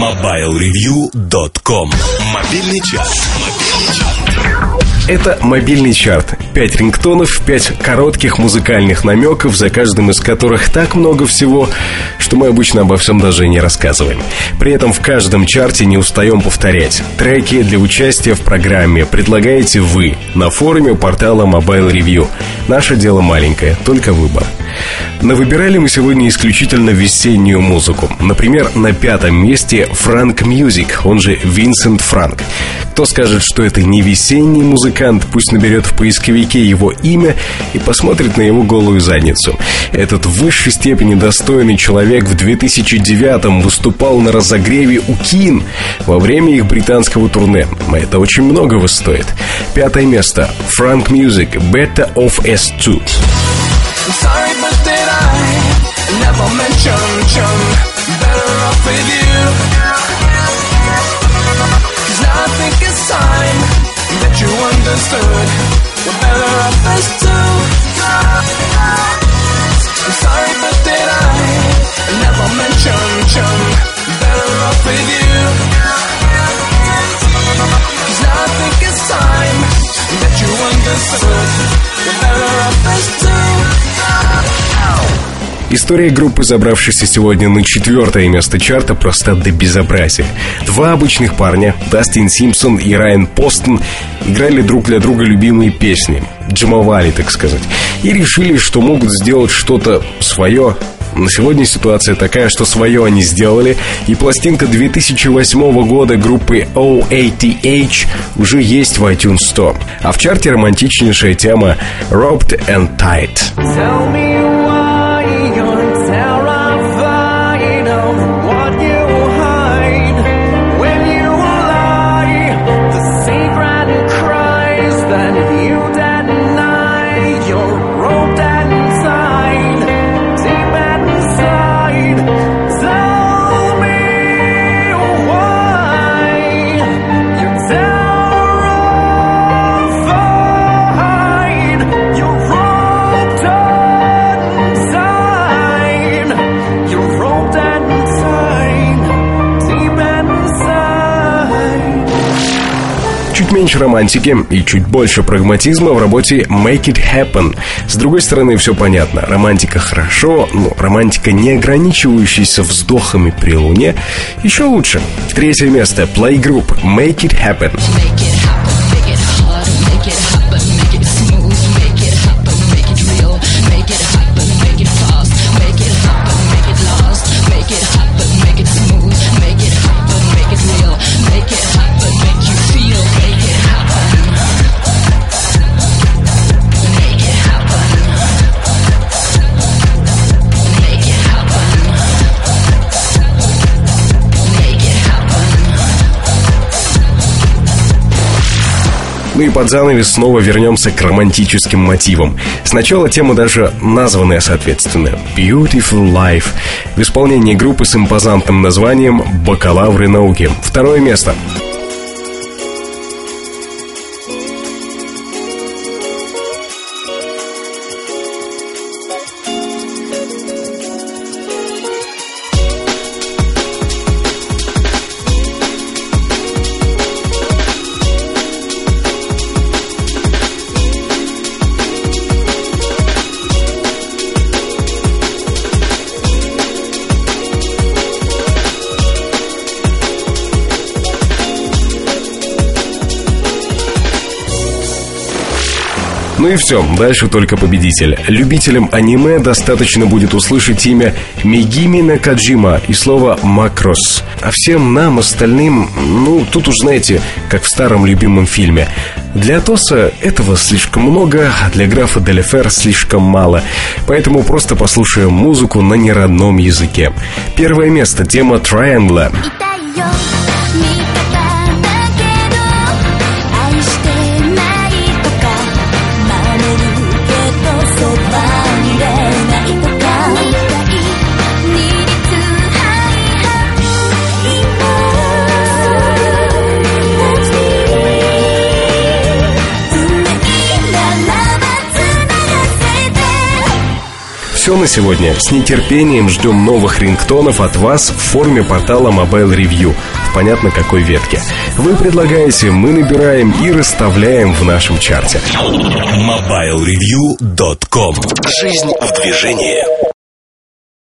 MobileReview.com. Мобильный час. Это мобильный чарт. 5 рингтонов, 5 коротких музыкальных намеков, за каждым из которых так много всего, что мы обычно обо всем даже и не рассказываем. При этом в каждом чарте не устаем повторять. Треки для участия в программе предлагаете вы на форуме портала Mobile Review. Наше дело маленькое, только выбор. Навыбирали мы сегодня исключительно весеннюю музыку. Например, на 5-м месте Frank Music, он же Vincent Frank. Кто скажет, что это не весенний музыкант, пусть наберет в поисковике его имя и посмотрит на его голую задницу. Этот в высшей степени достойный человек в 2009-м выступал на разогреве у Кин во время их британского турне. Это очень многого стоит. 5-е место. Frank Music, Beta of S2. I'm sorry, but did I never mention better off with you? 'Cause now I think it's time that you understood. We're better off as two. I'm sorry, but did I never mention better off with you? 'Cause now I think it's time that you understood. We're better off as two. История группы, забравшейся сегодня на 4-е место чарта, просто до безобразия. Два обычных парня, Дастин Симпсон и Райан Постон, играли друг для друга любимые песни, джамовали, так сказать, и решили, что могут сделать что-то свое. На сегодня ситуация такая, что свое они сделали, и пластинка 2008 года группы OATH уже есть в iTunes Store. А в чарте романтичнейшая тема «Roped and Tied». Чуть меньше романтики и чуть больше прагматизма в работе Make It Happen. С другой стороны, все понятно. Романтика хорошо, но романтика, не ограничивающаяся вздохами при луне, еще лучше. 3-е место. Playgroup. Make It Happen. Ну и под занавес снова вернемся к романтическим мотивам. Сначала тема даже названная соответственно. Beautiful Life. В исполнении группы с импозантным названием «Бакалавры науки». 2-е место. Ну и все, дальше только победитель. Любителям аниме достаточно будет услышать имя Мигимина Кадзима и слово «Макрос». А всем нам, остальным, тут уж знаете, как в старом любимом фильме. Для Тоса этого слишком много, а для графа Делефер слишком мало. Поэтому просто послушаем музыку на неродном языке. 1-е место, тема «Триэнгла». все на сегодня. С нетерпением ждем новых рингтонов от вас в форме портала Mobile Review, в понятно какой ветке. Вы предлагаете, мы набираем и расставляем в нашем чарте. MobileReview.com. Жизнь в движении.